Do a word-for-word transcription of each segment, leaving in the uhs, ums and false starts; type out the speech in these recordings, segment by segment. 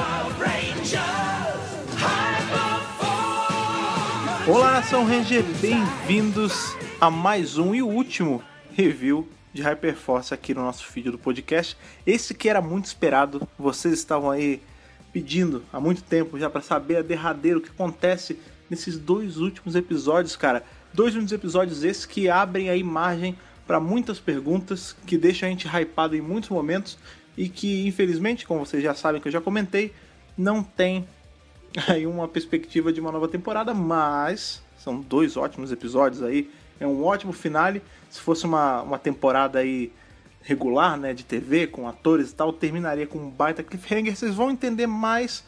Power Rangers Hyperforce. Olá, Nação Ranger, bem-vindos a mais um e último review de Hyperforce aqui no nosso vídeo do podcast. Esse que era muito esperado, vocês estavam aí pedindo há muito tempo já para saber a derradeira, o que acontece nesses dois últimos episódios, cara. Dois últimos episódios esses que abrem a margem para muitas perguntas, que deixam a gente hypado em muitos momentos e que, infelizmente, como vocês já sabem que eu já comentei, não tem aí uma perspectiva de uma nova temporada, mas são dois ótimos episódios aí, é um ótimo finale. Se fosse uma, uma temporada aí regular, né, de T V, com atores e tal, terminaria com um baita cliffhanger. Vocês vão entender mais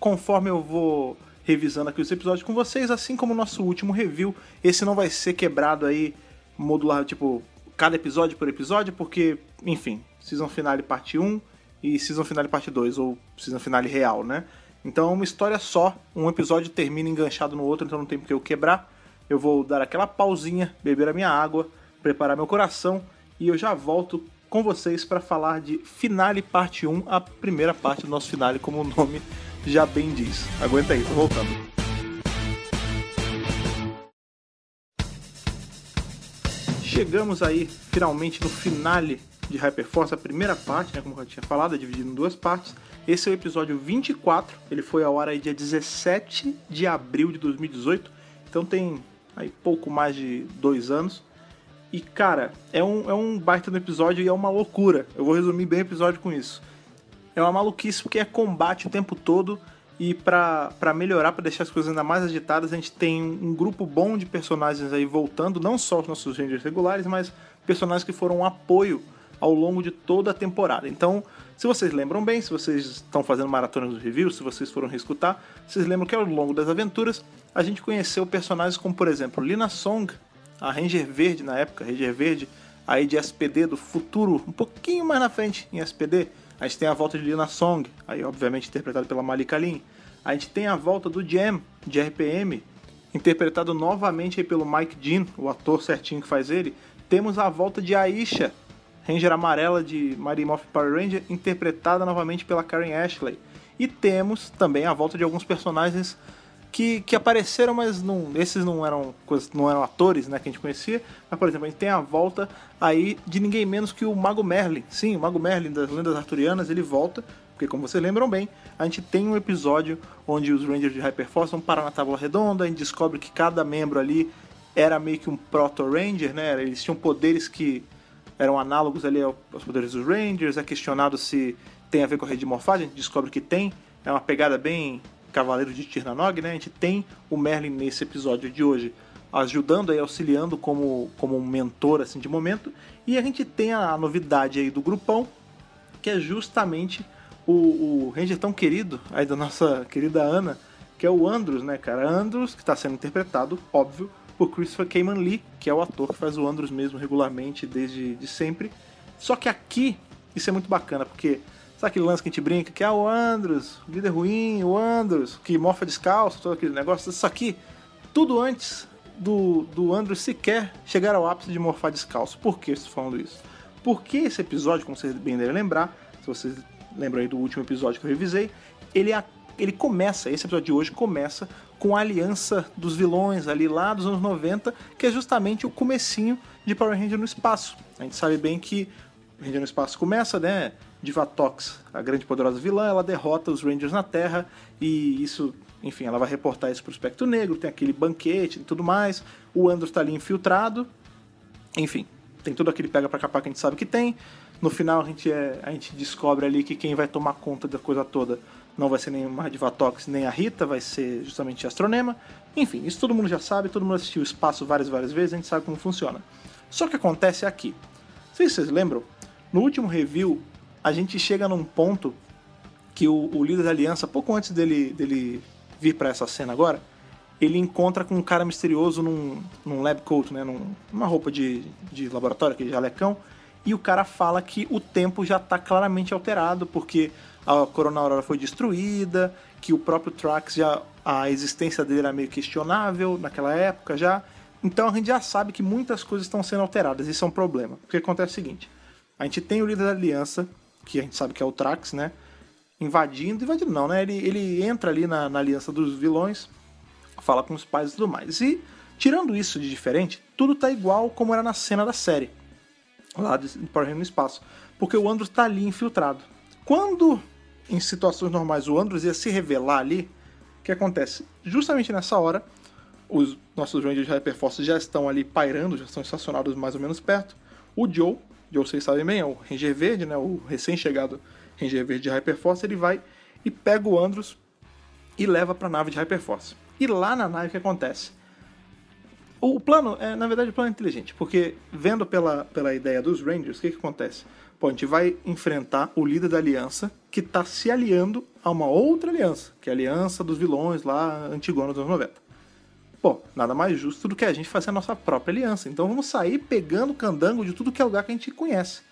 conforme eu vou revisando aqui os episódios com vocês, assim como o nosso último review. Esse não vai ser quebrado aí, modular, tipo, cada episódio por episódio, porque, enfim, Season Finale Parte um e Season Finale Parte dois, ou Season Finale Real, né? Então é uma história só, um episódio termina enganchado no outro, então não tem porque eu quebrar. Eu vou dar aquela pausinha, beber a minha água, preparar meu coração, e eu já volto com vocês para falar de Finale Parte um, a primeira parte do nosso finale, como o nome já bem diz. Aguenta aí, tô voltando. Chegamos aí, finalmente, no finale de Hyperforce, a primeira parte, né, como eu tinha falado, é dividido em duas partes. Esse é o episódio vinte e quatro, ele foi ao ar aí dia dezessete de abril de dois mil e dezoito, então tem aí pouco mais de dois anos. E, cara, é um, é um baita no episódio e é uma loucura. Eu vou resumir bem o episódio com isso. É uma maluquice porque é combate o tempo todo. E pra, pra melhorar, pra deixar as coisas ainda mais agitadas, a gente tem um grupo bom de personagens aí voltando. Não só os nossos Rangers regulares, mas personagens que foram um apoio ao longo de toda a temporada. Então, se vocês lembram bem, se vocês estão fazendo maratonas dos reviews, se vocês foram reescutar, vocês lembram que ao longo das aventuras a gente conheceu personagens como, por exemplo, Lina Song, a Ranger Verde na época, Ranger Verde aí de S P D do futuro, um pouquinho mais na frente em S P D, a gente tem a volta de Lina Song, aí obviamente interpretado pela Malika Lin. A gente tem a volta do Jem, de R P M, interpretado novamente aí pelo Mike Dean, o ator certinho que faz ele. Temos a volta de Aisha, Ranger Amarela de Mighty Morphin Power Ranger, interpretada novamente pela Karen Ashley. E temos também a volta de alguns personagens Que, que apareceram, mas não, esses não eram, não eram atores, né, que a gente conhecia. Mas, por exemplo, a gente tem a volta aí de ninguém menos que o Mago Merlin. Sim, o Mago Merlin das Lendas Arturianas, ele volta, porque, como vocês lembram bem, a gente tem um episódio onde os Rangers de Hyperforce vão parar na Tábua Redonda, a gente descobre que cada membro ali era meio que um proto-ranger, né, eles tinham poderes que eram análogos ali aos poderes dos Rangers. É questionado se tem a ver com a rede de morfagem, a gente descobre que tem, é uma pegada bem Cavaleiro de Tirnanog, né? A gente tem o Merlin nesse episódio de hoje ajudando e auxiliando como, como um mentor assim de momento, e a gente tem a, a novidade aí do grupão, que é justamente o, o Ranger tão querido aí da nossa querida Ana, que é o Andros, né, cara? Andros, que está sendo interpretado, óbvio, por Christopher Kaman Lee, que é o ator que faz o Andros mesmo regularmente desde de sempre. Só que aqui isso é muito bacana, porque sabe aquele lance que a gente brinca, que é ah, o Andros, o líder ruim, o Andros, que morfa descalço, todo aquele negócio. Isso aqui, tudo antes do, do Andros sequer chegar ao ápice de morfar descalço. Por que eu estou falando isso? Porque esse episódio, como vocês bem devem lembrar, se vocês lembram aí do último episódio que eu revisei, ele, ele começa, esse episódio de hoje começa com a aliança dos vilões ali lá dos anos noventa, que é justamente o comecinho de Power Ranger no Espaço. A gente sabe bem que Ranger no Espaço começa, né? Divatox, a grande poderosa vilã, ela derrota os Rangers na Terra, e isso, enfim, ela vai reportar isso pro Espectro Negro, tem aquele banquete e tudo mais, o Andros tá ali infiltrado, enfim, tem todo aquele pega pra capar que a gente sabe que tem. No final a gente, é, a gente descobre ali que quem vai tomar conta da coisa toda não vai ser nem o Divatox nem a Rita, vai ser justamente a Astronema. Enfim, isso todo mundo já sabe, todo mundo assistiu o Espaço várias várias vezes, a gente sabe como funciona. Só que acontece aqui, se vocês lembram, no último review a gente chega num ponto que o, o líder da aliança, pouco antes dele, dele vir para essa cena agora, ele encontra com um cara misterioso num, num lab coat, né, num, numa roupa de, de laboratório, aquele jalecão, e o cara fala que o tempo já está claramente alterado, porque a Corona Aurora foi destruída, que o próprio Trax, já, a existência dele era meio questionável naquela época já. Então a gente já sabe que muitas coisas estão sendo alteradas, isso é um problema. Porque acontece o seguinte, a gente tem o líder da aliança, que a gente sabe que é o Trax, né? invadindo, invadindo não, né? Ele, ele entra ali na, na aliança dos vilões, fala com os pais e tudo mais. E, tirando isso de diferente, tudo tá igual como era na cena da série, lá de Power Rangers no Espaço, porque o Andros tá ali infiltrado. Quando, em situações normais, o Andros ia se revelar ali, o que acontece? Justamente nessa hora, os nossos Rangers de Hyperforce já estão ali pairando, já estão estacionados mais ou menos perto. O Joe, Joe vocês sabem bem, é o Ranger Verde, né? O recém-chegado Ranger Verde de Hyperforce, ele vai e pega o Andros e leva para a nave de Hyperforce. E lá na nave o que acontece? O plano, é, na verdade, o plano é inteligente, porque vendo pela, pela ideia dos Rangers, o que, que acontece? Pô, a gente vai enfrentar o líder da aliança que está se aliando a uma outra aliança, que é a aliança dos vilões lá, antigona dos anos noventa. Bom, nada mais justo do que a gente fazer a nossa própria aliança. Então vamos sair pegando o candango de tudo que é lugar que a gente conhece.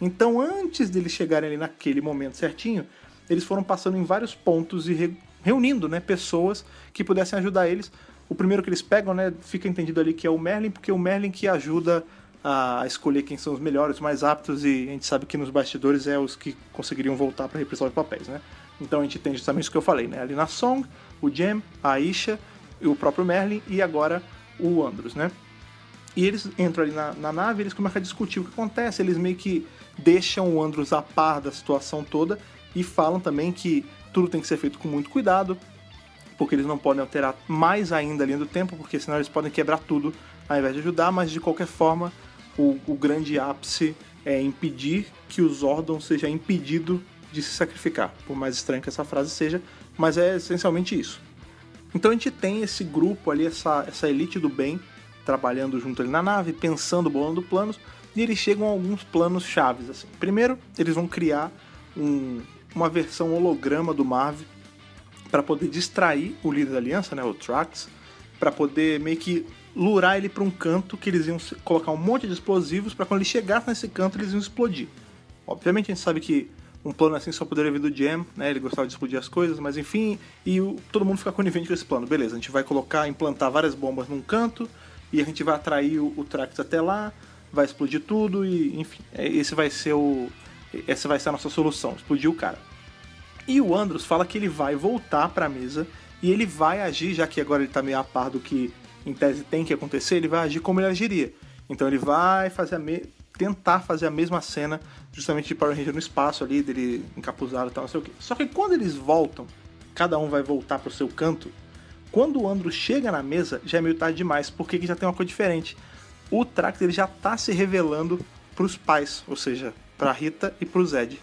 Então antes deles chegarem ali naquele momento certinho, eles foram passando em vários pontos e re... reunindo, né, pessoas que pudessem ajudar eles. O primeiro que eles pegam, né, fica entendido ali que é o Merlin, porque é o Merlin que ajuda a escolher quem são os melhores, os mais aptos, e a gente sabe que nos bastidores é os que conseguiriam voltar para representar os papéis, né? Então a gente tem justamente isso que eu falei, né? A Lina Song, o Jem, a Aisha, o próprio Merlin e agora o Andros, né? E eles entram ali na, na nave, eles começam a discutir o que acontece, eles meio que deixam o Andros a par da situação toda e falam também que tudo tem que ser feito com muito cuidado, porque eles não podem alterar mais ainda a linha do tempo, porque senão eles podem quebrar tudo ao invés de ajudar, mas de qualquer forma o, o grande ápice é impedir que o Zordon seja impedido de se sacrificar, por mais estranho que essa frase seja, mas é essencialmente isso. Então a gente tem esse grupo ali, essa, essa elite do bem, trabalhando junto ali na nave, pensando, bolando planos, e eles chegam a alguns planos chaves, assim. Primeiro, eles vão criar um, uma versão holograma do Marv para poder distrair o líder da aliança, né, o Trax, para poder meio que lurar ele para um canto que eles iam colocar um monte de explosivos para quando ele chegasse nesse canto eles iam explodir. Obviamente a gente sabe que um plano assim só poderia vir do Jem, né? Ele gostava de explodir as coisas, mas enfim... E o, todo mundo fica conivente com esse plano. Beleza, a gente vai colocar, implantar várias bombas num canto, e a gente vai atrair o, o Trax até lá, vai explodir tudo, e enfim... Esse vai ser o, essa vai ser a nossa solução, explodir o cara. E o Andros fala que ele vai voltar para a mesa, e ele vai agir, já que agora ele tá meio a par do que em tese tem que acontecer, ele vai agir como ele agiria. Então ele vai fazer a me... tentar fazer a mesma cena justamente de Power Ranger no espaço ali, dele encapuzado e tal, não sei o que. Só que quando eles voltam, cada um vai voltar pro seu canto, quando o Andros chega na mesa, já é meio tarde demais, porque já tem uma coisa diferente. O Trax, ele já tá se revelando pros pais, ou seja, pra Rita e pro Zed.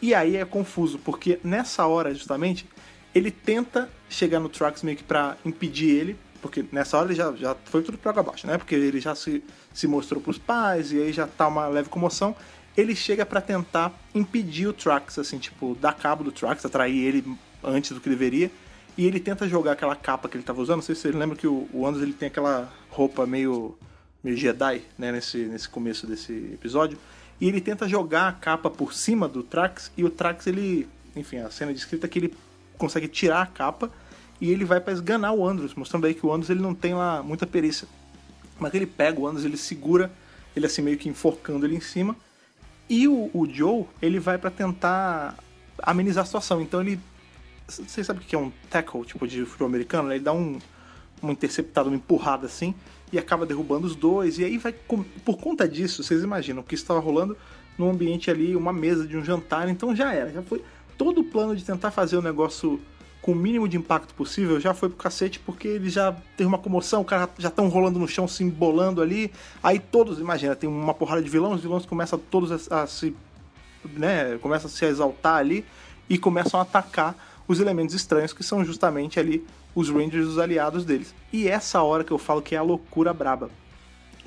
E aí é confuso, porque nessa hora, justamente, ele tenta chegar no Trax meio que pra impedir ele, porque nessa hora ele já, já foi tudo pra água abaixo, né? Porque ele já se, se mostrou pros pais, e aí já tá uma leve comoção. Ele chega pra tentar impedir o Trax, assim, tipo, dar cabo do Trax, atrair ele antes do que deveria. E ele tenta jogar aquela capa que ele tava usando. Não sei se vocês lembram que o, o Andros, ele tem aquela roupa meio, meio Jedi, né? Nesse, nesse começo desse episódio. E ele tenta jogar a capa por cima do Trax, e o Trax, ele... Enfim, a cena descrita é que ele consegue tirar a capa, e ele vai para esganar o Andros, mostrando aí que o Andros, ele não tem lá muita perícia. Mas ele pega o Andros, ele segura, ele assim meio que enforcando ele em cima. E o, o Joe, ele vai para tentar amenizar a situação. Então ele... Vocês sabem o que é um tackle, tipo de futebol americano, né? Ele dá um, um interceptado, uma empurrada assim, e acaba derrubando os dois. E aí vai... Por conta disso, vocês imaginam o que estava rolando num ambiente ali, uma mesa de um jantar. Então já era, já foi todo o plano de tentar fazer o negócio... com o mínimo de impacto possível, já foi pro cacete, porque ele já teve uma comoção, o cara já estão rolando no chão, se embolando ali, aí todos, imagina, tem uma porrada de vilões, os vilões começam todos a, a se, né, começam a se exaltar ali, e começam a atacar os elementos estranhos, que são justamente ali os Rangers, os aliados deles. E essa hora que eu falo que é a loucura braba.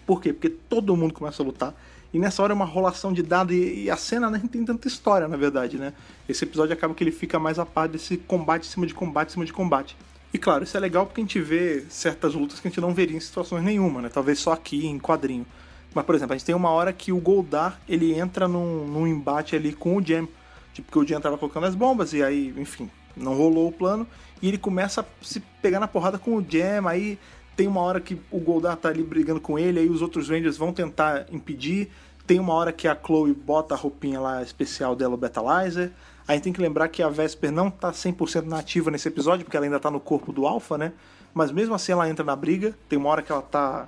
Por quê? Porque todo mundo começa a lutar, e nessa hora é uma rolação de dado, e a cena nem tem tanta história, na verdade, né? Esse episódio acaba que ele fica mais a par desse combate em cima de combate em cima de combate. E claro, isso é legal porque a gente vê certas lutas que a gente não veria em situações nenhuma, né? Talvez só aqui, em quadrinho. Mas, por exemplo, a gente tem uma hora que o Goldar, ele entra num, num embate ali com o Jem. Tipo, que o Jem tava colocando as bombas, e aí, enfim, não rolou o plano. E ele começa a se pegar na porrada com o Jem, aí... Tem uma hora que o Goldar tá ali brigando com ele, aí os outros Rangers vão tentar impedir. Tem uma hora que a Chloe bota a roupinha lá especial dela, o Betalizer. A gente tem que lembrar que a Vesper não está cem por cento nativa nesse episódio, porque ela ainda está no corpo do Alpha, né? Mas mesmo assim ela entra na briga, tem uma hora que ela tá...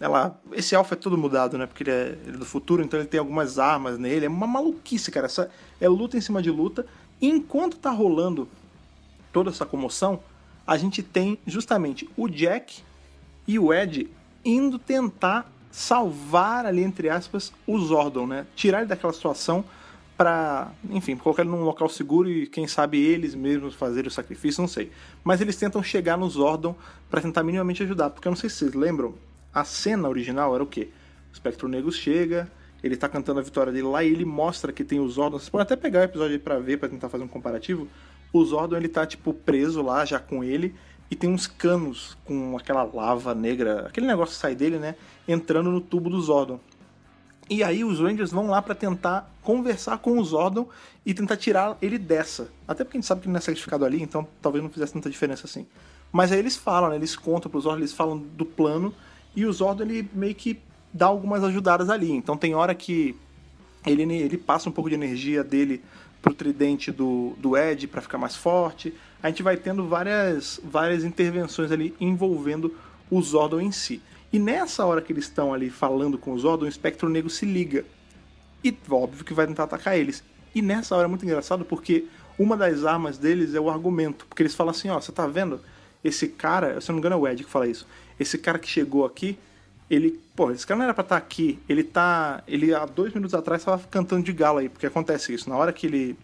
Ela... Esse Alpha é todo mudado, né? Porque ele é... ele é do futuro, então ele tem algumas armas nele, é uma maluquice, cara. Essa... É luta em cima de luta. E enquanto tá rolando toda essa comoção, a gente tem justamente o Jack e o Ed indo tentar salvar ali, entre aspas, o Zordon, né? Tirar ele daquela situação para, enfim, colocar ele num local seguro e quem sabe eles mesmos fazerem o sacrifício, não sei. Mas eles tentam chegar no Zordon para tentar minimamente ajudar, porque eu não sei se vocês lembram, a cena original era o quê? O Espectro Negro chega, ele tá cantando a vitória dele lá e ele mostra que tem o Zordon. Vocês podem até pegar o episódio aí pra ver, pra tentar fazer um comparativo. O Zordon, ele tá, tipo, preso lá, já com ele, e tem uns canos com aquela lava negra, aquele negócio que sai dele, né, entrando no tubo do Zordon. E aí os Rangers vão lá pra tentar conversar com o Zordon e tentar tirar ele dessa. Até porque a gente sabe que ele não é sacrificado ali, então talvez não fizesse tanta diferença assim. Mas aí eles falam, né, eles contam pro Zordon, eles falam do plano, e o Zordon, ele meio que dá algumas ajudadas ali. Então tem hora que ele, ele passa um pouco de energia dele pro tridente do, do Ed para ficar mais forte. A gente vai tendo várias, várias intervenções ali envolvendo o Zordon em si. E nessa hora que eles estão ali falando com o Zordon, o Espectro Negro se liga. E óbvio que vai tentar atacar eles. E nessa hora é muito engraçado porque uma das armas deles é o argumento. Porque eles falam assim, ó, você tá vendo? Esse cara, se eu não me engano é o Ed que fala isso. Esse cara que chegou aqui, ele, pô, esse cara não era pra estar aqui. Ele tá, ele há dois minutos atrás tava cantando de galo aí, porque acontece isso. Na hora que ele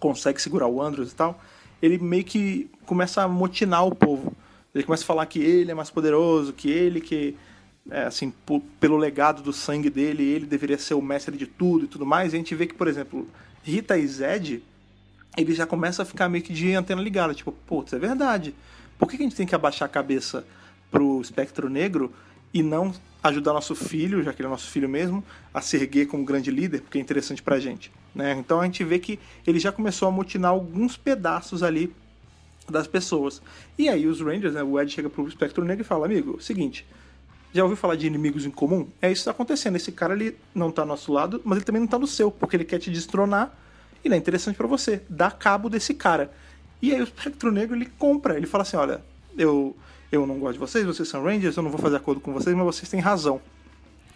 consegue segurar o Andros e tal, ele meio que começa a motinar o povo. Ele começa a falar que ele é mais poderoso, que ele que, é, assim, por, pelo legado do sangue dele, ele deveria ser o mestre de tudo e tudo mais. E a gente vê que, por exemplo, Rita e Zed, ele já começa a ficar meio que de antena ligada. Tipo, pô, isso é verdade. Por que a gente tem que abaixar a cabeça pro Espectro Negro e não ajudar nosso filho, já que ele é nosso filho mesmo, a se erguer como grande líder, porque é interessante pra gente, né? Então a gente vê que ele já começou a motinar alguns pedaços ali das pessoas. E aí os Rangers, né, o Ed chega pro Espectro Negro e fala, amigo, seguinte, já ouviu falar de inimigos em comum? É isso que tá acontecendo, esse cara ele não tá do nosso lado, mas ele também não tá do seu, porque ele quer te destronar, e não é interessante pra você, dá cabo desse cara. E aí o Espectro Negro, ele compra, ele fala assim, olha, eu, eu não gosto de vocês, vocês são Rangers, eu não vou fazer acordo com vocês, mas vocês têm razão.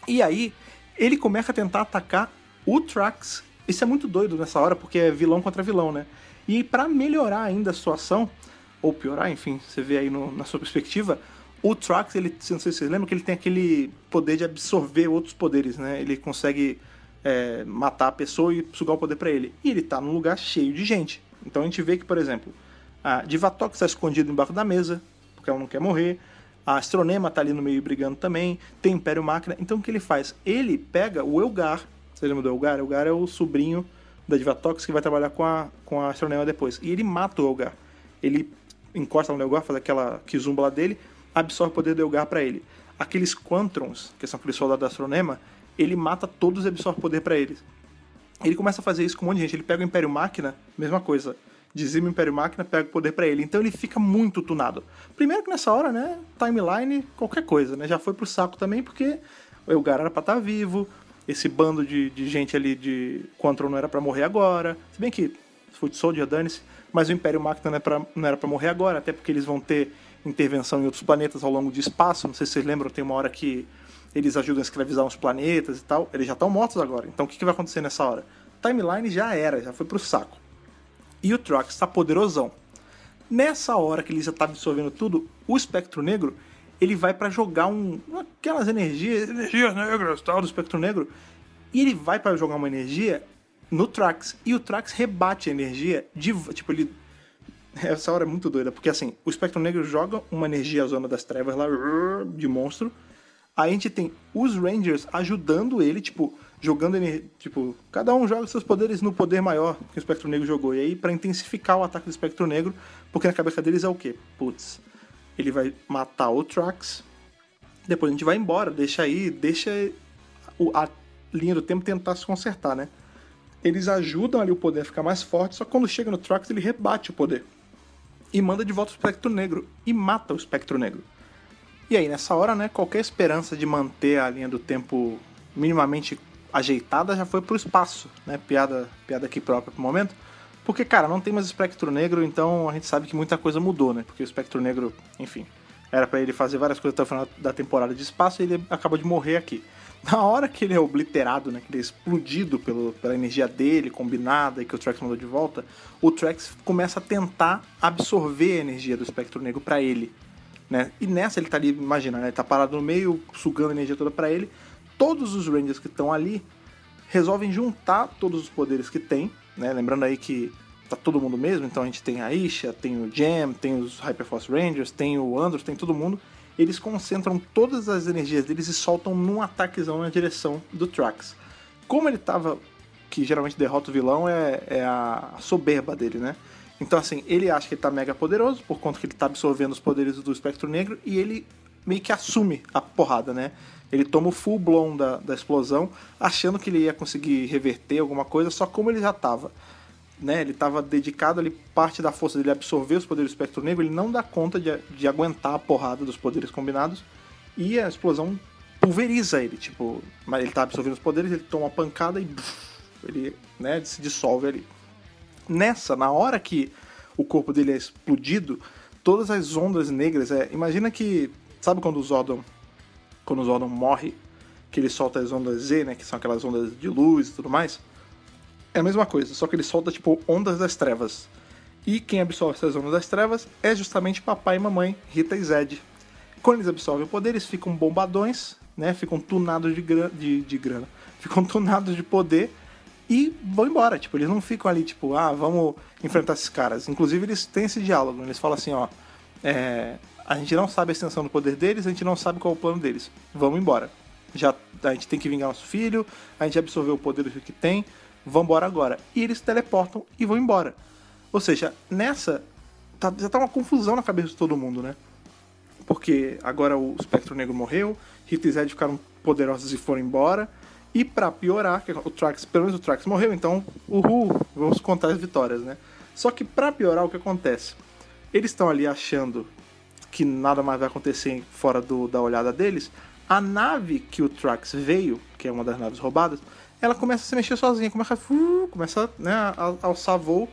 E aí, ele começa a tentar atacar o Trax, isso é muito doido nessa hora, porque é vilão contra vilão, né? E para melhorar ainda a situação, ou piorar, enfim, você vê aí no, na sua perspectiva, o Trax, ele, não sei se vocês lembram, que ele tem aquele poder de absorver outros poderes, né? Ele consegue é, matar a pessoa e sugar o poder para ele. E ele tá num lugar cheio de gente. Então a gente vê que, por exemplo, a Divatox está escondida embaixo da mesa, porque ela não quer morrer. A Astronema tá ali no meio brigando também. Tem Império Máquina. Então o que ele faz? Ele pega o Elgar. Você lembra do Elgar? O Elgar é o sobrinho da Divatox, que vai trabalhar com a, com a Astronema depois. E ele mata o Elgar. Ele encosta no Elgar, faz aquela kizumba lá dele, absorve o poder do Elgar pra ele. Aqueles Quantrons, que são aqueles soldados da Astronema, ele mata todos e absorve o poder pra eles. Ele começa a fazer isso com um monte de gente. Ele pega o Império Máquina, mesma coisa. Dizima o Império Máquina, pega o poder pra ele. Então ele fica muito tunado. Primeiro que nessa hora, né, timeline, qualquer coisa, né? Já foi pro saco também, porque o Elgar era pra estar vivo. Esse bando de, de gente ali de Quantron não era pra morrer agora. Se bem que Foot Soldier, dane-se. Mas o Império Máquina não, é pra, não era pra morrer agora. Até porque eles vão ter intervenção em outros planetas ao longo do espaço. Não sei se vocês lembram, tem uma hora que eles ajudam a escravizar uns planetas e tal. Eles já estão mortos agora. Então o que, que vai acontecer nessa hora? Timeline já era, já foi pro saco. E o Trax está poderosão. Nessa hora que ele já tá absorvendo tudo, o Espectro Negro, ele vai para jogar um, aquelas energias, energias negras, tal, do Espectro Negro, e ele vai para jogar uma energia no Trax, e o Trax rebate a energia, de, tipo, ele... Essa hora é muito doida, porque assim, o Espectro Negro joga uma energia à zona das trevas lá, de monstro, aí a gente tem os Rangers ajudando ele, tipo, jogando energia, tipo, cada um joga seus poderes no poder maior que o Espectro Negro jogou, e aí pra intensificar o ataque do Espectro Negro, porque na cabeça deles é o quê? Putz... Ele vai matar o Trax, depois a gente vai embora, deixa aí, deixa a linha do tempo tentar se consertar, né? Eles ajudam ali o poder a ficar mais forte, só que quando chega no Trax ele rebate o poder. E manda de volta o Espectro Negro, e mata o Espectro Negro. E aí, nessa hora, né, qualquer esperança de manter a linha do tempo minimamente ajeitada já foi pro espaço, né? Piada, piada aqui própria pro momento. Porque, cara, não tem mais Espectro Negro, então a gente sabe que muita coisa mudou, né? Porque o Espectro Negro, enfim, era pra ele fazer várias coisas até o final da temporada de espaço e ele acaba de morrer aqui. Na hora que ele é obliterado, né, que ele é explodido pelo, pela energia dele, combinada, e que o Trax mandou de volta, o Trax começa a tentar absorver a energia do Espectro Negro pra ele, né? E nessa ele tá ali, imagina, né? Ele tá parado no meio, sugando a energia toda pra ele. Todos os Rangers que estão ali resolvem juntar todos os poderes que tem, né? Lembrando aí que tá todo mundo mesmo, então a gente tem a Aisha, tem o Jem, tem os Hyperforce Rangers, tem o Andros, tem todo mundo. Eles concentram todas as energias deles e soltam num ataquezão na direção do Trax. Como ele tava, que geralmente derrota o vilão, é, é a soberba dele, né? Então assim, ele acha que ele tá mega poderoso, por conta que ele tá absorvendo os poderes do Espectro Negro, e ele meio que assume a porrada, né? Ele toma o full blown da, da explosão, achando que ele ia conseguir reverter alguma coisa, só como ele já tava, né? Ele tava dedicado ali, parte da força dele absorver os poderes do Espectro Negro, ele não dá conta de, de aguentar a porrada dos poderes combinados, e a explosão pulveriza ele, tipo, mas ele tá absorvendo os poderes, ele toma uma pancada e ele, né, se dissolve ali. Nessa, na hora que o corpo dele é explodido, todas as ondas negras, é, imagina que, sabe quando o Zordon, quando o Zordon morre, que ele solta as ondas Z, né, que são aquelas ondas de luz e tudo mais? É a mesma coisa, só que ele solta, tipo, ondas das trevas. E quem absorve essas ondas das trevas é justamente papai e mamãe, Rita e Zed. Quando eles absorvem o poder, eles ficam bombadões, né, ficam tunados de, gra de, de grana, ficam tunados de poder, e vão embora, tipo, eles não ficam ali, tipo, ah, vamos enfrentar esses caras. Inclusive, eles têm esse diálogo, eles falam assim, ó, é, a gente não sabe a extensão do poder deles, a gente não sabe qual é o plano deles, vamos embora. Já, a gente tem que vingar nosso filho, a gente absorveu o poder que tem, vamos embora agora. E eles teleportam e vão embora. Ou seja, nessa, tá, já tá uma confusão na cabeça de todo mundo, né? Porque agora o Espectro Negro morreu, Rita e Zed ficaram poderosos e foram embora. E pra piorar, o Trax, pelo menos o Trax morreu, então, uhul, vamos contar as vitórias, né? Só que pra piorar, o que acontece? Eles estão ali achando que nada mais vai acontecer fora do, da olhada deles. A nave que o Trax veio, que é uma das naves roubadas, ela começa a se mexer sozinha, começa, uh, começa, né, a alçar voo,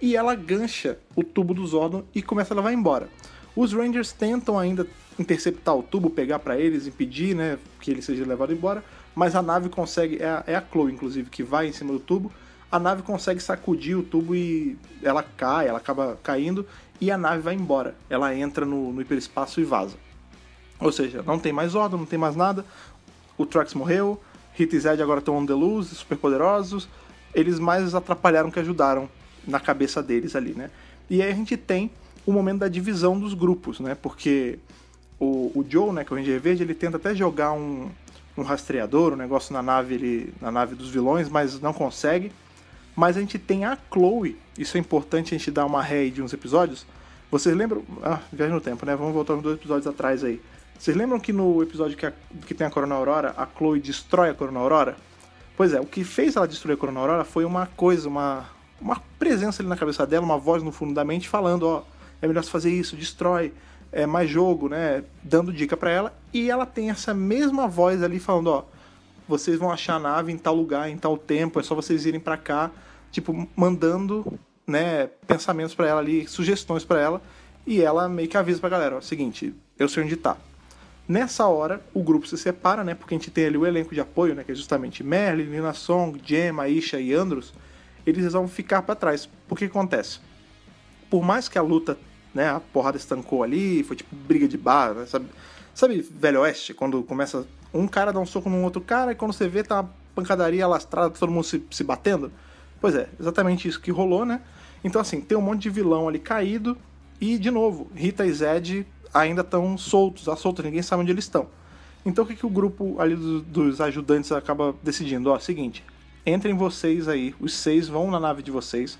e ela gancha o tubo do Zordon e começa a levar embora. Os Rangers tentam ainda interceptar o tubo, pegar pra eles, impedir, né, que ele seja levado embora, mas a nave consegue, é a, é a Chloe, inclusive, que vai em cima do tubo, a nave consegue sacudir o tubo e ela cai, ela acaba caindo, e a nave vai embora. Ela entra no, no hiperespaço e vaza. Ou seja, não tem mais ordem, não tem mais nada, o Trax morreu, Rita e Zed agora estão on the loose, super poderosos, eles mais atrapalharam que ajudaram na cabeça deles ali, né? E aí a gente tem o momento da divisão dos grupos, né? Porque o, o Joe, né, que é o Ranger Verde, ele tenta até jogar um... um rastreador, um negócio na nave, ele, na nave dos vilões, mas não consegue. Mas a gente tem a Chloe, isso é importante a gente dar uma ré de uns episódios. Vocês lembram... Ah, viagem no tempo, né? Vamos voltar uns dois episódios atrás aí. Vocês lembram que no episódio que, a, que tem a Corona Aurora, a Chloe destrói a Corona Aurora? Pois é, o que fez ela destruir a Corona Aurora foi uma coisa, uma, uma presença ali na cabeça dela, uma voz no fundo da mente falando, ó, é melhor você fazer isso, destrói. É, mais jogo, né, dando dica pra ela, e ela tem essa mesma voz ali falando, ó, vocês vão achar a nave em tal lugar, em tal tempo, é só vocês irem pra cá, tipo, mandando, né, pensamentos pra ela ali, sugestões pra ela, e ela meio que avisa pra galera, ó, seguinte, eu sei onde tá. Nessa hora, o grupo se separa, né, porque a gente tem ali o elenco de apoio, né, que é justamente Merlin, Lina Song, Jem, Aisha e Andros, eles resolvem ficar pra trás. Por que acontece? Por mais que a luta, né, a porrada estancou ali, foi tipo briga de bar, né, sabe? Sabe Velho Oeste, quando começa um cara dá um soco num outro cara e quando você vê tá uma pancadaria lastrada, todo mundo se, se batendo? Pois é, exatamente isso que rolou, né? Então assim, tem um monte de vilão ali caído e, de novo, Rita e Zed ainda estão soltos, assoltos, ninguém sabe onde eles estão. Então o que, que o grupo ali do, dos ajudantes acaba decidindo? Ó, seguinte, entrem vocês aí, os seis vão na nave de vocês,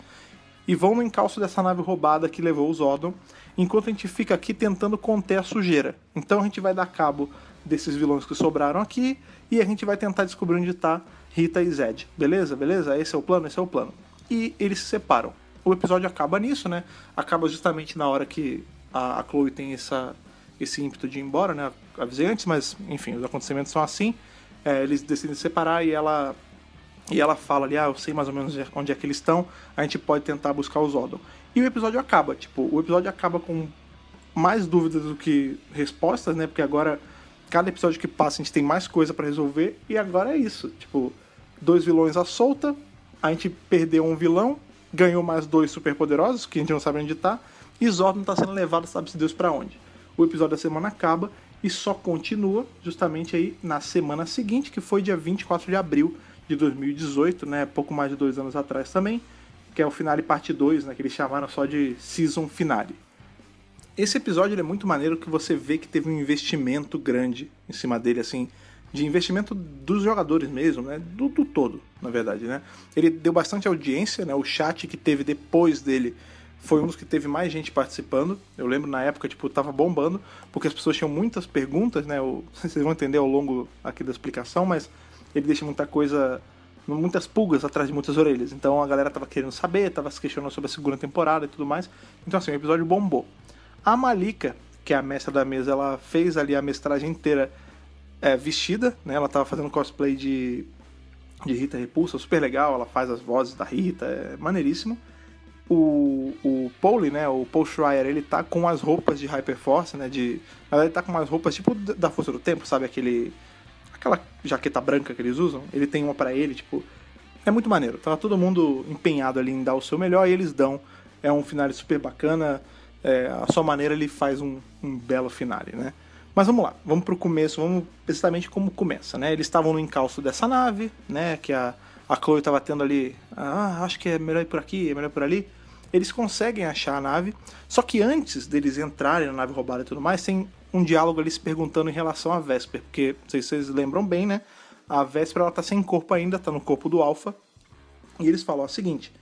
e vão no encalço dessa nave roubada que levou o Zordon, enquanto a gente fica aqui tentando conter a sujeira. Então a gente vai dar cabo desses vilões que sobraram aqui, e a gente vai tentar descobrir onde está Rita e Zed. Beleza? Beleza? Esse é o plano? Esse é o plano. E eles se separam. O episódio acaba nisso, né? Acaba justamente na hora que a, a Chloe tem essa, esse ímpeto de ir embora, né? Avisei antes, mas enfim, os acontecimentos são assim. É, eles decidem se separar e ela... e ela fala ali, ah, eu sei mais ou menos onde é que eles estão, a gente pode tentar buscar o Zordon. E o episódio acaba, tipo, o episódio acaba com mais dúvidas do que respostas, né, porque agora, cada episódio que passa, a gente tem mais coisa pra resolver, e agora é isso, tipo, dois vilões à solta, a gente perdeu um vilão, ganhou mais dois superpoderosos, que a gente não sabe onde tá, e Zordon tá sendo levado, sabe-se Deus pra onde. O episódio da semana acaba, e só continua, justamente aí, na semana seguinte, que foi dia vinte e quatro de abril de dois mil e dezoito, né, pouco mais de dois anos atrás também, que é o Finale Parte dois, né, que eles chamaram só de Season Finale. Esse episódio ele é muito maneiro, que você vê que teve um investimento grande em cima dele, assim, de investimento dos jogadores mesmo, né, do, do todo, na verdade, né. Ele deu bastante audiência, né, o chat que teve depois dele foi um dos que teve mais gente participando. Eu lembro na época, tipo, tava bombando, porque as pessoas tinham muitas perguntas, né, o, vocês vão entender ao longo aqui da explicação, mas ele deixa muita coisa, muitas pulgas atrás de muitas orelhas. Então a galera tava querendo saber, tava se questionando sobre a segunda temporada e tudo mais. Então assim, o episódio bombou. A Malika, que é a mestra da mesa, ela fez ali a mestragem inteira é, vestida, né? Ela tava fazendo cosplay de, de Rita Repulsa, super legal, ela faz as vozes da Rita, é maneiríssimo. O, o Pauli, né, o Paul Schreier, ele tá com as roupas de Hyperforce, né, de, ele tá com umas roupas tipo da Força do Tempo, sabe, aquele... aquela jaqueta branca que eles usam, ele tem uma pra ele, tipo, é muito maneiro. Tava todo mundo empenhado ali em dar o seu melhor e eles dão. É um finale super bacana, é, a sua maneira ele faz um, um belo finale, né? Mas vamos lá, vamos pro começo, vamos precisamente como começa, né? Eles estavam no encalço dessa nave, né, que a, a Chloe tava tendo ali, ah, acho que é melhor ir por aqui, é melhor por ali. Eles conseguem achar a nave, só que antes deles entrarem na nave roubada e tudo mais, tem um diálogo ali se perguntando em relação à Vesper, porque, não sei se vocês lembram bem, né, a Vesper, ela tá sem corpo ainda, tá no corpo do Alpha, e eles falam o seguinte,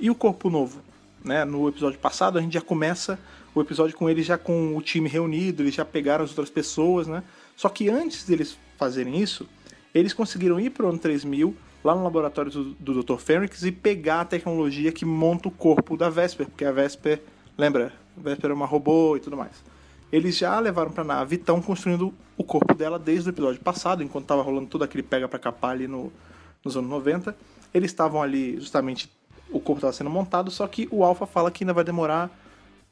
e o corpo novo? Né, no episódio passado, a gente já começa o episódio com eles já com o time reunido, eles já pegaram as outras pessoas, né, só que antes deles fazerem isso, eles conseguiram ir pro ano três mil, lá no laboratório do, do doutor Fenrix, e pegar a tecnologia que monta o corpo da Vesper, porque a Vesper, lembra, a Vesper é uma robô e tudo mais. Eles já levaram pra nave e estão construindo o corpo dela desde o episódio passado, enquanto tava rolando todo aquele pega pra capar ali no, nos anos noventa. Eles estavam ali, justamente, o corpo estava sendo montado, só que o Alpha fala que ainda vai demorar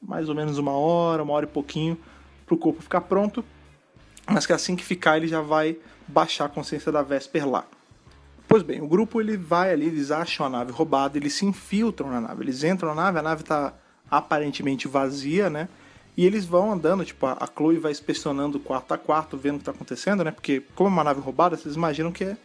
mais ou menos uma hora, uma hora e pouquinho, pro corpo ficar pronto, mas que assim que ficar ele já vai baixar a consciência da Vesper lá. Pois bem, o grupo ele vai ali, eles acham a nave roubada, eles se infiltram na nave, eles entram na nave, a nave tá aparentemente vazia, né? E eles vão andando, tipo, a Chloe vai inspecionando quarto a quarto, vendo o que tá acontecendo, né? Porque como é uma nave roubada, vocês imaginam que é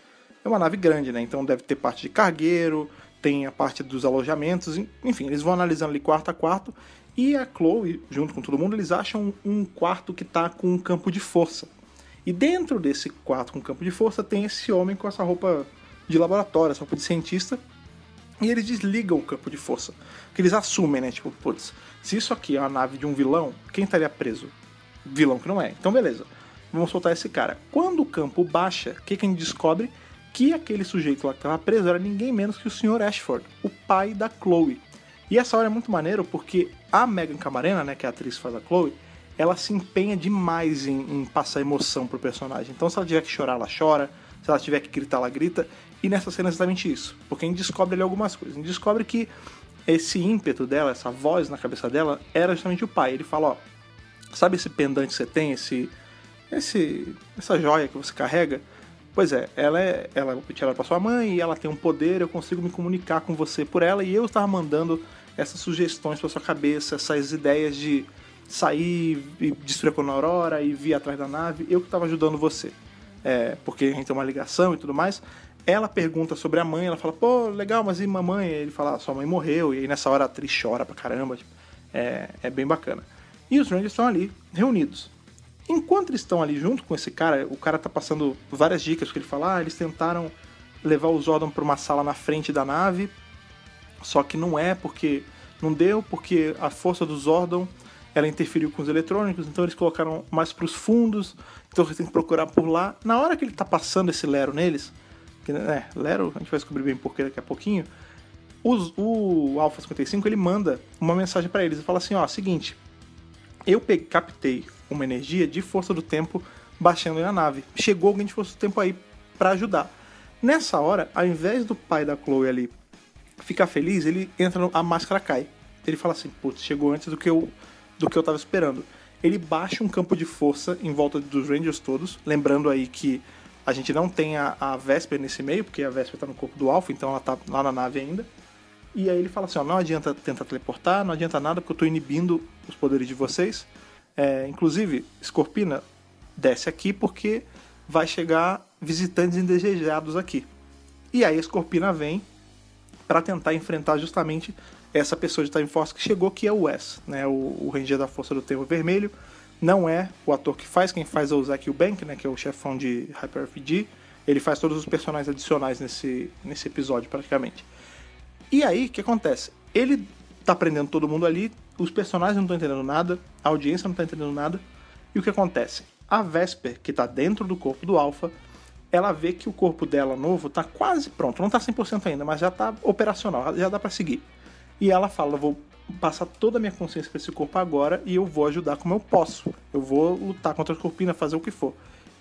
uma nave grande, né? Então deve ter parte de cargueiro, tem a parte dos alojamentos, enfim, eles vão analisando ali quarto a quarto. E a Chloe, junto com todo mundo, eles acham um quarto que tá com um campo de força. E dentro desse quarto com campo de força tem esse homem com essa roupa de laboratório, essa roupa de cientista. E eles desligam o campo de força, porque eles assumem, né, tipo, putz, se isso aqui é uma nave de um vilão, quem estaria preso? Vilão que não é, então beleza, vamos soltar esse cara. Quando o campo baixa, o que que a gente descobre? Que aquele sujeito lá que estava preso era ninguém menos que o senhor Ashford, o pai da Chloe. E essa hora é muito maneiro porque a Megan Camarena, né, que é a atriz que faz a Chloe, ela se empenha demais em, em passar emoção pro personagem, então se ela tiver que chorar, ela chora, se ela tiver que gritar, ela grita. E nessa cena é exatamente isso, porque a gente descobre ali algumas coisas. A gente descobre que esse ímpeto dela, essa voz na cabeça dela, era justamente o pai. Ele fala, ó, sabe esse pendante que você tem, esse, esse, essa joia que você carrega? Pois é, ela é ela tirada pra sua mãe e ela tem um poder, eu consigo me comunicar com você por ela. E eu estava mandando essas sugestões pra sua cabeça, essas ideias de sair e destruir a Corona Aurora e vir atrás da nave. Eu que estava ajudando você, é, porque a gente tem uma ligação e tudo mais. Ela pergunta sobre a mãe, ela fala, pô, legal, mas e mamãe? E ele fala, ah, sua mãe morreu, e aí nessa hora a atriz chora pra caramba, tipo, é, é bem bacana. E os Rangers estão ali, reunidos. Enquanto eles estão ali junto com esse cara, o cara tá passando várias dicas, que ele fala, ah, eles tentaram levar o Zordon pra uma sala na frente da nave, só que não é, porque não deu, porque a força do Zordon, ela interferiu com os eletrônicos, então eles colocaram mais pros fundos, então você tem que procurar por lá. Na hora que ele tá passando esse lero neles, é, Lero, a gente vai descobrir bem porquê daqui a pouquinho. Os, o Alpha cinquenta e cinco, ele manda uma mensagem pra eles e fala assim, ó, seguinte, eu peguei, captei uma energia de força do tempo baixando aí na nave, chegou alguém de força do tempo aí pra ajudar. Nessa hora, ao invés do pai da Chloe ali ficar feliz, ele entra, no, a máscara cai. Ele fala assim, putz, chegou antes do que, eu, do que eu tava esperando. Ele baixa um campo de força em volta dos Rangers todos, lembrando aí que a gente não tem a, a Vesper nesse meio, porque a Vesper tá no corpo do Alpha, então ela tá lá na nave ainda. E aí ele fala assim, ó, não adianta tentar teleportar, não adianta nada, porque eu tô inibindo os poderes de vocês. É, inclusive, Scorpina, desce aqui porque vai chegar visitantes indesejados aqui. E aí a Scorpina vem para tentar enfrentar justamente essa pessoa de Time Force que chegou, que é o Wes, né? O, o Ranger da Força do Tempo Vermelho. Não é o ator que faz, quem faz é o Zack Eubank, né? Que é o chefão de Hyper R P G. Ele faz todos os personagens adicionais nesse, nesse episódio, praticamente. E aí, o que acontece? Ele tá prendendo todo mundo ali, os personagens não estão entendendo nada, a audiência não tá entendendo nada. E o que acontece? A Vesper, que tá dentro do corpo do Alpha, ela vê que o corpo dela novo tá quase pronto, não tá cem por cento ainda, mas já tá operacional, já dá pra seguir. E ela fala, eu vou passar toda a minha consciência pra esse corpo agora e eu vou ajudar como eu posso. Eu vou lutar contra a Scorpina, fazer o que for.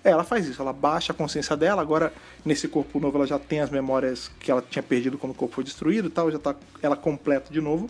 Ela faz isso, ela baixa a consciência dela, agora nesse corpo novo ela já tem as memórias que ela tinha perdido quando o corpo foi destruído e tal, já tá ela completa de novo.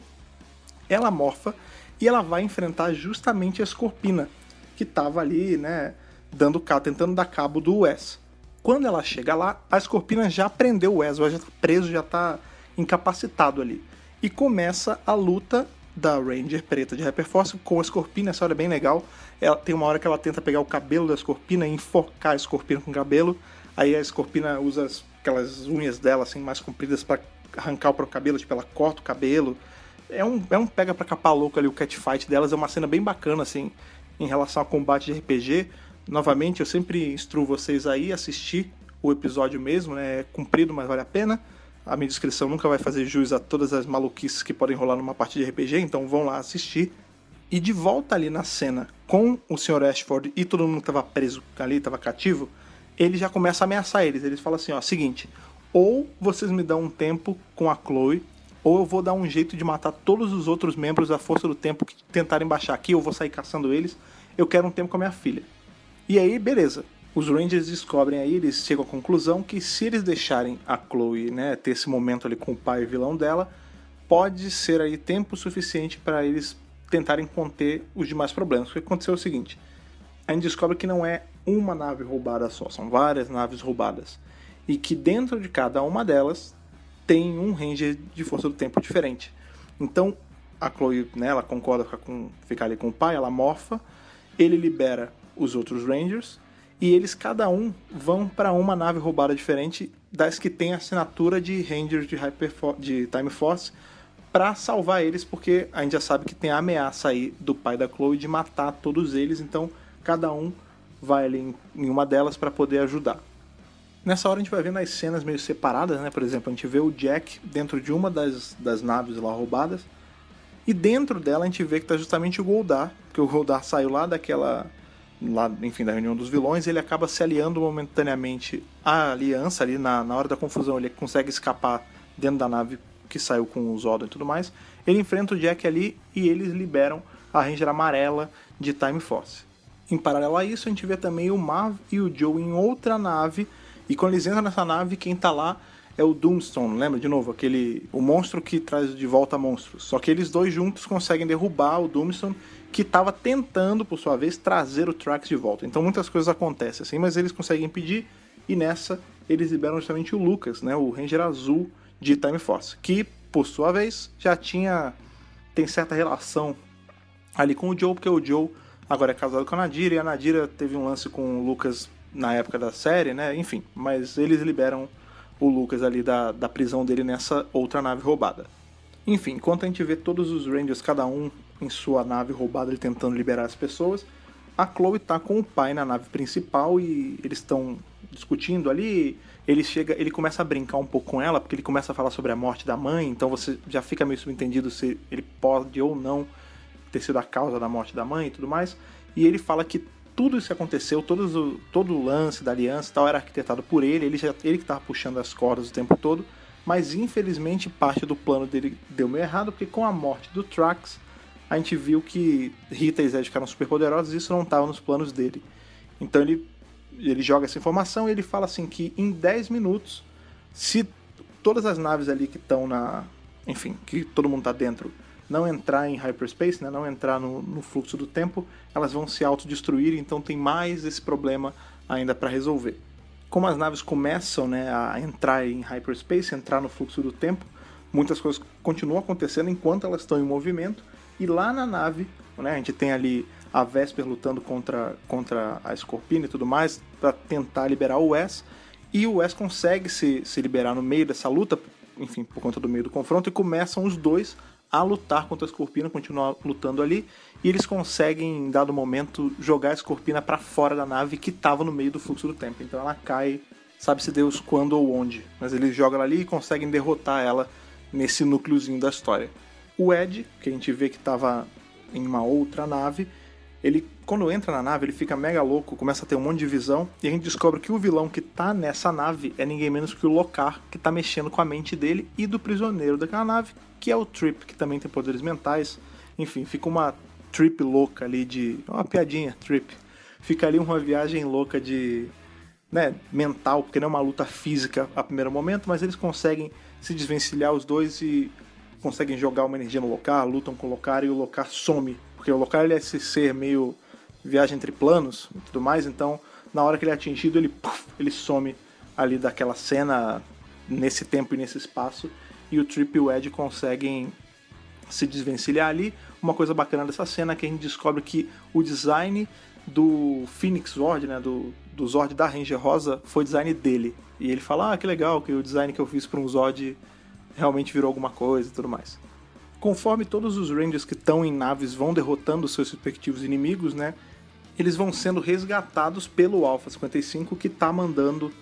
Ela morfa e ela vai enfrentar justamente a Scorpina, que tava ali, né, dando cabo, tentando dar cabo do Wes. Quando ela chega lá, a Scorpina já prendeu o Wes, o Wes já tá preso, já tá incapacitado ali. E começa a luta da Ranger preta de Hyperforce com a Scorpina. Essa hora é bem legal. Ela, tem uma hora que ela tenta pegar o cabelo da Scorpina e enforcar a Scorpina com o cabelo. Aí a Scorpina usa as, aquelas unhas dela assim, mais compridas para arrancar o próprio cabelo, tipo, ela corta o cabelo. É um, é um pega pra capar louco ali, o catfight delas. É uma cena bem bacana, assim, em relação ao combate de R P G. Novamente, eu sempre instruo vocês aí a assistir o episódio mesmo, né? É comprido, mas vale a pena. A minha descrição nunca vai fazer jus a todas as maluquices que podem rolar numa partida de R P G, então vão lá assistir. E de volta ali na cena com o senhor Ashford e todo mundo que tava preso ali, tava cativo, ele já começa a ameaçar eles. Eles falam assim, ó, seguinte, ou vocês me dão um tempo com a Chloe, ou eu vou dar um jeito de matar todos os outros membros da Força do Tempo que tentarem baixar aqui, eu vou sair caçando eles, eu quero um tempo com a minha filha. E aí, beleza, os Rangers descobrem aí, eles chegam à conclusão que se eles deixarem a Chloe, né, ter esse momento ali com o pai e vilão dela, pode ser aí tempo suficiente para eles tentarem conter os demais problemas. O que aconteceu é o seguinte, a gente descobre que não é uma nave roubada só, são várias naves roubadas, e que dentro de cada uma delas tem um Ranger de Força do Tempo diferente. Então, a Chloe, né, ela concorda com ficar ali com o pai, ela morfa, ele libera os outros Rangers, e eles, cada um, vão para uma nave roubada diferente das que tem a assinatura de Rangers de, Hyperfor- de Time Force, para salvar eles, porque a gente já sabe que tem a ameaça aí do pai da Chloe de matar todos eles, então cada um vai ali em, em uma delas para poder ajudar. Nessa hora a gente vai vendo as cenas meio separadas, né? Por exemplo, a gente vê o Jack dentro de uma das, das naves lá roubadas. E dentro dela a gente vê que tá justamente o Goldar, porque o Goldar saiu lá daquela... Lá, enfim, da reunião dos vilões, ele acaba se aliando momentaneamente à aliança ali, na, na hora da confusão, ele consegue escapar dentro da nave que saiu com o Zordon e tudo mais. Ele enfrenta o Jack ali e eles liberam a Ranger amarela de Time Force. Em paralelo a isso, a gente vê também o Marv e o Joe em outra nave. E quando eles entram nessa nave, quem tá lá é o Doomstone, lembra de novo? Aquele, o monstro que traz de volta monstros. Só que eles dois juntos conseguem derrubar o Doomstone, que estava tentando, por sua vez, trazer o Trax de volta. Então muitas coisas acontecem assim, mas eles conseguem impedir. E nessa, eles liberam justamente o Lucas, né, o Ranger azul de Time Force, que, por sua vez, já tinha... tem certa relação ali com o Joe, porque o Joe agora é casado com a Nadira, e a Nadira teve um lance com o Lucas na época da série, né, enfim, mas eles liberam o Lucas ali da, da prisão dele nessa outra nave roubada. Enfim, enquanto a gente vê todos os Rangers, cada um em sua nave roubada, ele tentando liberar as pessoas, a Chloe tá com o pai na nave principal e eles estão discutindo ali, ele chega, ele começa a brincar um pouco com ela, porque ele começa a falar sobre a morte da mãe, então você já fica meio subentendido se ele pode ou não ter sido a causa da morte da mãe e tudo mais, e ele fala que tudo isso que aconteceu, todo, todo o lance da aliança e tal, era arquitetado por ele, ele, já, ele que estava puxando as cordas o tempo todo, mas infelizmente parte do plano dele deu meio errado, porque com a morte do Trax, a gente viu que Rita e Zed ficaram super poderosos e isso não estava nos planos dele. Então ele, ele joga essa informação e ele fala assim que em dez minutos Se todas as naves ali que estão na... Enfim, que todo mundo está dentro, não entrar em hyperspace, né, não entrar no, no fluxo do tempo, elas vão se autodestruir, então tem mais esse problema ainda para resolver. Como as naves começam, né, a entrar em hyperspace, entrar no fluxo do tempo, muitas coisas continuam acontecendo enquanto elas estão em movimento, e lá na nave, né, a gente tem ali a Vesper lutando contra, contra a Scorpina e tudo mais, para tentar liberar o Wes, e o Wes consegue se, se liberar no meio dessa luta, enfim, por conta do meio do confronto, e começam os dois a lutar contra a Scorpina, continuar lutando ali, e eles conseguem, em dado momento, jogar a Scorpina para fora da nave que estava no meio do fluxo do tempo. Então ela cai, sabe-se Deus quando ou onde, mas eles jogam ela ali e conseguem derrotar ela nesse núcleozinho da história. O Ed, que a gente vê que estava em uma outra nave, ele, quando entra na nave, ele fica mega louco, começa a ter um monte de visão, e a gente descobre que o vilão que tá nessa nave é ninguém menos que o Locar, que tá mexendo com a mente dele e do prisioneiro daquela nave, que é o Trip, que também tem poderes mentais. Enfim, fica uma trip louca ali de... uma piadinha, trip. Fica ali uma viagem louca de... né, mental, porque não é uma luta física a primeiro momento, mas eles conseguem se desvencilhar os dois e conseguem jogar uma energia no Locar, lutam com o Locar e o Locar some. Porque o Locar, ele é esse ser meio viagem entre planos e tudo mais, então na hora que ele é atingido, ele, puff, ele some ali daquela cena, nesse tempo e nesse espaço, e o Trip e o Ed conseguem se desvencilhar ali. Uma coisa bacana dessa cena é que a gente descobre que o design do Phoenix Zord, né, do, do Zord da Ranger Rosa, foi design dele, e ele fala, ah, que legal, que o design que eu fiz para um Zord realmente virou alguma coisa e tudo mais. Conforme todos os Rangers que estão em naves vão derrotando seus respectivos inimigos, né, eles vão sendo resgatados pelo Alpha cinquenta e cinco, que está mandando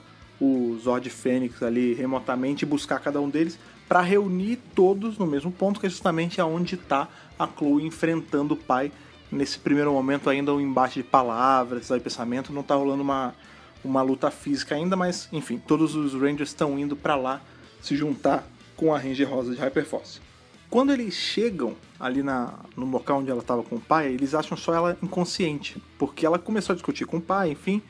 o Zord Fênix ali remotamente buscar cada um deles para reunir todos no mesmo ponto, que é justamente aonde está a Chloe enfrentando o pai. Nesse primeiro momento ainda um embate de palavras, de pensamento, não está rolando uma, uma luta física ainda, mas enfim, todos os Rangers estão indo para lá se juntar com a Ranger Rosa de Hyperforce. Quando eles chegam ali na, no local onde ela estava com o pai, eles acham só ela inconsciente, porque ela começou a discutir com o pai, enfim,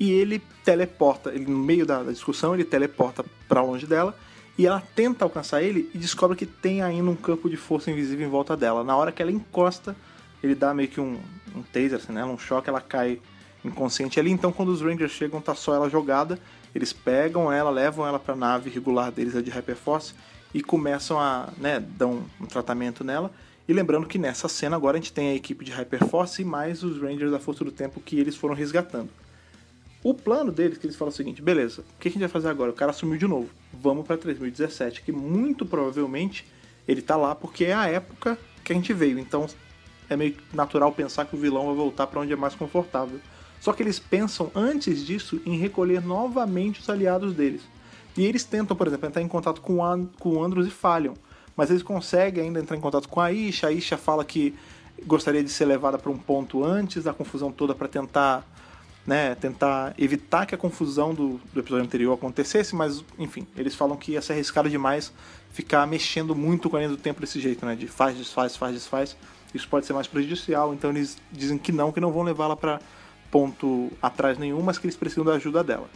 e ele teleporta, ele, no meio da, da discussão, ele teleporta para longe dela, e ela tenta alcançar ele e descobre que tem ainda um campo de força invisível em volta dela. Na hora que ela encosta, ele dá meio que um, um taser, assim, né? Um choque, ela cai inconsciente ali. Então quando os Rangers chegam, tá só ela jogada, eles pegam ela, levam ela para a nave regular deles, a de Hyperforce, e começam a, né, dar um tratamento nela. E lembrando que nessa cena agora a gente tem a equipe de Hyperforce e mais os Rangers da Força do Tempo que eles foram resgatando. O plano deles, que eles falam o seguinte, beleza, o que a gente vai fazer agora? O cara sumiu de novo, vamos para três mil e dezessete, que muito provavelmente ele tá lá porque é a época que a gente veio, então é meio natural pensar que o vilão vai voltar para onde é mais confortável. Só que eles pensam antes disso em recolher novamente os aliados deles. E eles tentam, por exemplo, entrar em contato com, a, com o Andros e falham. Mas eles conseguem ainda entrar em contato com a Aisha. A Aisha fala que gostaria de ser levada para um ponto antes da confusão toda para tentar, né, tentar evitar que a confusão do, do episódio anterior acontecesse. Mas, enfim, eles falam que ia ser arriscado demais ficar mexendo muito com a linha do tempo desse jeito, né? De faz, desfaz, faz, desfaz. Isso pode ser mais prejudicial. Então eles dizem que não, que não vão levá-la para ponto atrás nenhum, mas que eles precisam da ajuda dela.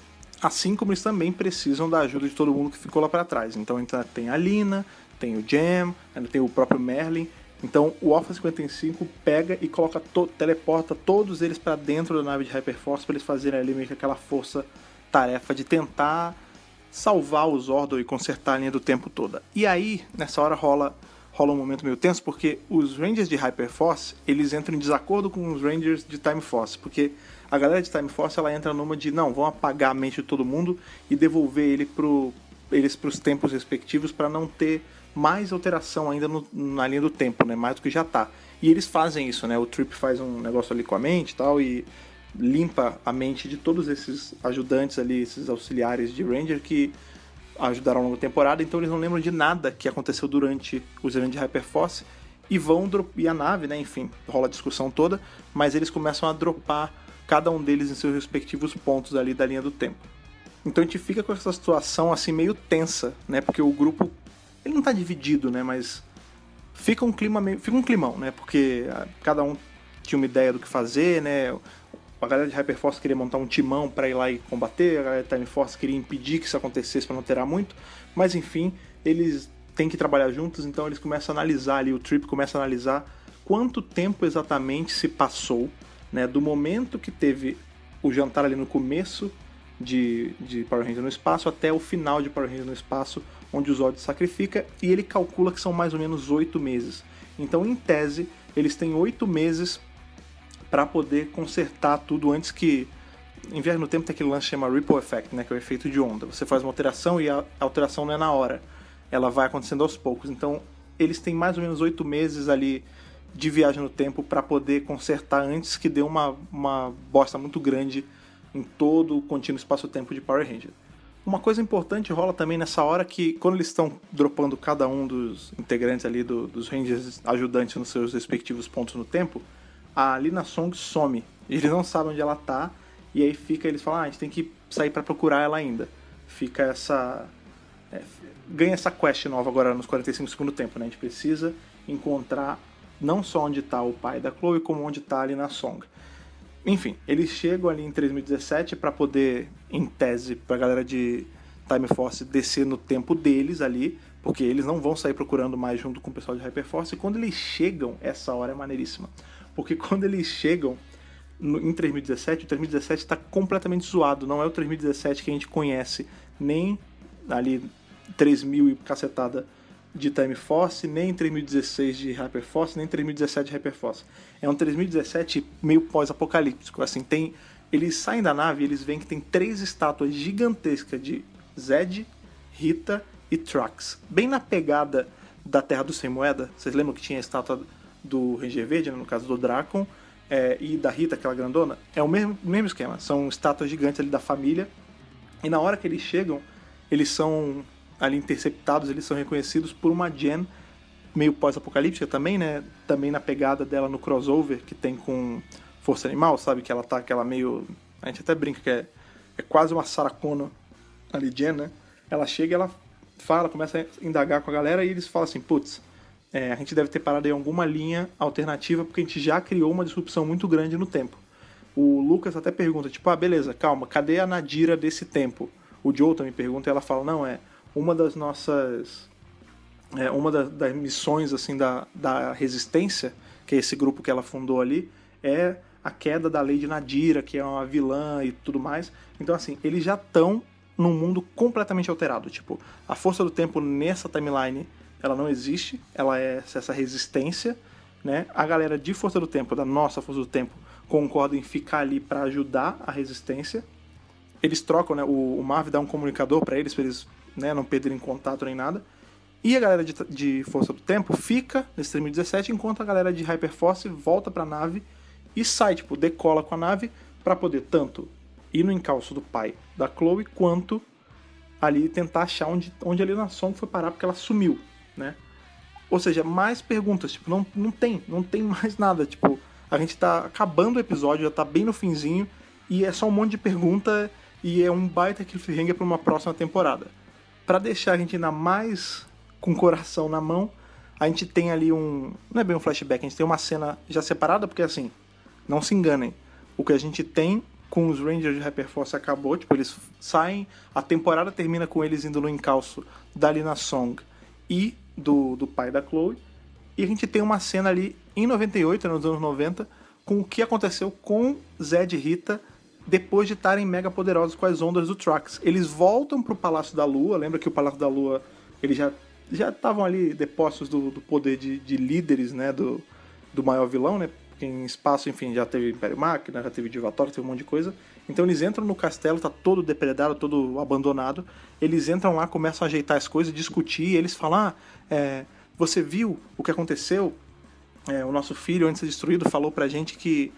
Assim como eles também precisam da ajuda de todo mundo que ficou lá para trás. Então tem a Lina, tem o Jem, tem o próprio Merlin. Então o Alpha cinquenta e cinco pega e coloca to- teleporta todos eles para dentro da nave de Hyperforce para eles fazerem ali meio que aquela força-tarefa de tentar salvar o Zordon e consertar a linha do tempo toda. E aí, nessa hora rola, rola um momento meio tenso, porque os Rangers de Hyperforce, eles entram em desacordo com os Rangers de Time Force, porque a galera de Time Force, ela entra numa de, não, vão apagar a mente de todo mundo e devolver ele pro, eles para os tempos respectivos para não ter mais alteração ainda no, na linha do tempo, né? Mais do que já tá. E eles fazem isso, né? O Trip faz um negócio ali com a mente e tal e limpa a mente de todos esses ajudantes ali, esses auxiliares de Ranger que ajudaram ao longo da temporada, então eles não lembram de nada que aconteceu durante os eventos de Hyperforce e vão dropar a nave, né? Enfim, rola a discussão toda, mas eles começam a dropar cada um deles em seus respectivos pontos ali da linha do tempo. Então a gente fica com essa situação assim meio tensa, né? Porque o grupo, ele não tá dividido, né? Mas fica um clima meio, fica um climão, né? Porque cada um tinha uma ideia do que fazer, né? A galera de Hyperforce queria montar um timão para ir lá e combater, a galera de Time Force queria impedir que isso acontecesse para não alterar muito, mas enfim, eles têm que trabalhar juntos, então eles começam a analisar ali, o Trip começa a analisar quanto tempo exatamente se passou, né, do momento que teve o jantar ali no começo de, de Power Rangers no Espaço até o final de Power Rangers no Espaço, onde o Zord sacrifica, e ele calcula que são mais ou menos oito meses. Então, em tese, eles têm oito meses para poder consertar tudo antes que... Em viagem no tempo tem aquele lance que chama Ripple Effect, né, que é o efeito de onda. Você faz uma alteração e a alteração não é na hora. Ela vai acontecendo aos poucos. Então, eles têm mais ou menos oito meses ali de viagem no tempo para poder consertar antes que dê uma, uma bosta muito grande em todo o contínuo espaço-tempo de Power Ranger. Uma coisa importante rola também nessa hora que, quando eles estão dropando cada um dos integrantes ali, do, dos Rangers ajudantes nos seus respectivos pontos no tempo, a Lina Song some, eles não sabem onde ela tá, e aí fica, eles falam, ah, a gente tem que sair para procurar ela ainda. Fica essa... É, ganha essa quest nova agora nos quarenta e cinco segundos do tempo, né? A gente precisa encontrar não só onde tá o pai da Chloe, como onde tá a Lina Song. Enfim, eles chegam ali em dois mil e dezessete para poder, em tese, pra galera de Time Force descer no tempo deles ali, porque eles não vão sair procurando mais junto com o pessoal de Hyperforce, e quando eles chegam, essa hora é maneiríssima. Porque quando eles chegam no, em dois mil e dezessete, o dois mil e dezessete está completamente zoado. Não é o dois mil e dezessete que a gente conhece, nem ali três mil e cacetada de Time Force, nem dois mil e dezesseis de Hyperforce, nem dois mil e dezessete de Hyperforce. É um dois mil e dezessete meio pós-apocalíptico. Assim, tem, eles saem da nave e eles veem que tem três estátuas gigantescas de Zed, Rita e Trax. Bem na pegada da Terra do Sem Moeda. Vocês lembram que tinha a estátua do Ranger Verde, no caso do Dracon, é, e da Rita, aquela grandona, é o mesmo, mesmo esquema, são estátuas gigantes ali da família, e na hora que eles chegam, eles são ali interceptados, eles são reconhecidos por uma Jem, meio pós-apocalíptica também, né, também na pegada dela no crossover que tem com Força Animal, sabe, que ela tá aquela meio, a gente até brinca que é, é quase uma Saracona ali, Jem, né, ela chega, ela fala, começa a indagar com a galera, e eles falam assim, putz, É, a gente deve ter parado em alguma linha alternativa, porque a gente já criou uma disrupção muito grande no tempo. O Lucas até pergunta, tipo, ah, beleza, calma, cadê a Nadira desse tempo? O Joe também pergunta, e ela fala, não, é uma das nossas... É, uma da, das missões, assim, da, da Resistência, que é esse grupo que ela fundou ali, é a queda da Lady Nadira, que é uma vilã e tudo mais. Então, assim, eles já estão num mundo completamente alterado. Tipo, a força do tempo nessa timeline... ela não existe, ela é essa resistência, né? A galera de Força do Tempo, da nossa Força do Tempo, concorda em ficar ali para ajudar a resistência. Eles trocam, né? O, o Marv dá um comunicador para eles, para eles, né, não perderem contato nem nada. E a galera de, de Força do Tempo fica nesse dois mil e dezessete, enquanto a galera de Hyperforce volta para a nave e sai, tipo, decola com a nave para poder tanto ir no encalço do pai da Chloe, quanto ali tentar achar onde, onde a Lina Song foi parar, porque ela sumiu. Né? Ou seja, mais perguntas, tipo, não, não tem, não tem mais nada, tipo, a gente tá acabando o episódio, já tá bem no finzinho, e é só um monte de pergunta, e é um baita cliffhanger pra uma próxima temporada. Pra deixar a gente ainda mais com o coração na mão, a gente tem ali um, não é bem um flashback, a gente tem uma cena já separada, porque assim, não se enganem, o que a gente tem com os Rangers de Hyperforce acabou, tipo, eles saem, a temporada termina com eles indo no encalço da Lina Song e Do, do pai da Chloe, e a gente tem uma cena ali em noventa e oito, nos anos noventa, com o que aconteceu com Zed e Rita depois de estarem mega poderosos com as ondas do Trax. Eles voltam pro Palácio da Lua, lembra que o Palácio da Lua, eles já já estavam ali depostos do, do poder de, de líderes, né, do, do maior vilão, né, porque em espaço, enfim, já teve Império Máquina, já teve Divatox, teve um monte de coisa. Então eles entram no castelo, tá todo depredado, todo abandonado. Eles entram lá, começam a ajeitar as coisas, discutir, e eles falam, ah, é, você viu o que aconteceu? É, o nosso filho, antes de ser destruído, falou pra gente que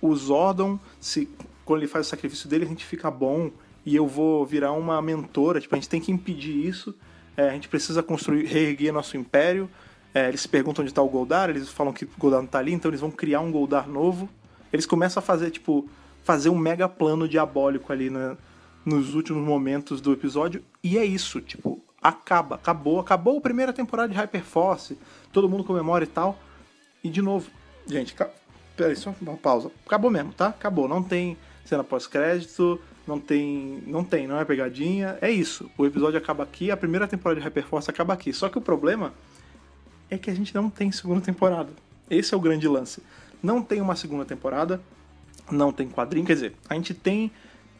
o Zordon, se, quando ele faz o sacrifício dele, a gente fica bom, e eu vou virar uma mentora, tipo, a gente tem que impedir isso, é, a gente precisa construir, reerguer nosso império. É, eles se perguntam onde tá o Goldar, eles falam que o Goldar não tá ali, então eles vão criar um Goldar novo. Eles começam a fazer, tipo... fazer um mega plano diabólico ali, né, nos últimos momentos do episódio, e é isso, tipo, acaba, acabou, acabou a primeira temporada de Hyperforce, todo mundo comemora e tal, e de novo, gente, Peraí, só uma pausa. Acabou mesmo, tá? Acabou. Não tem cena pós-crédito, não tem, não tem, não é pegadinha. É isso. O episódio acaba aqui, a primeira temporada de Hyperforce acaba aqui. Só que o problema é que a gente não tem segunda temporada. Esse é o grande lance. Não tem uma segunda temporada, não tem quadrinho. Quer dizer, a gente tem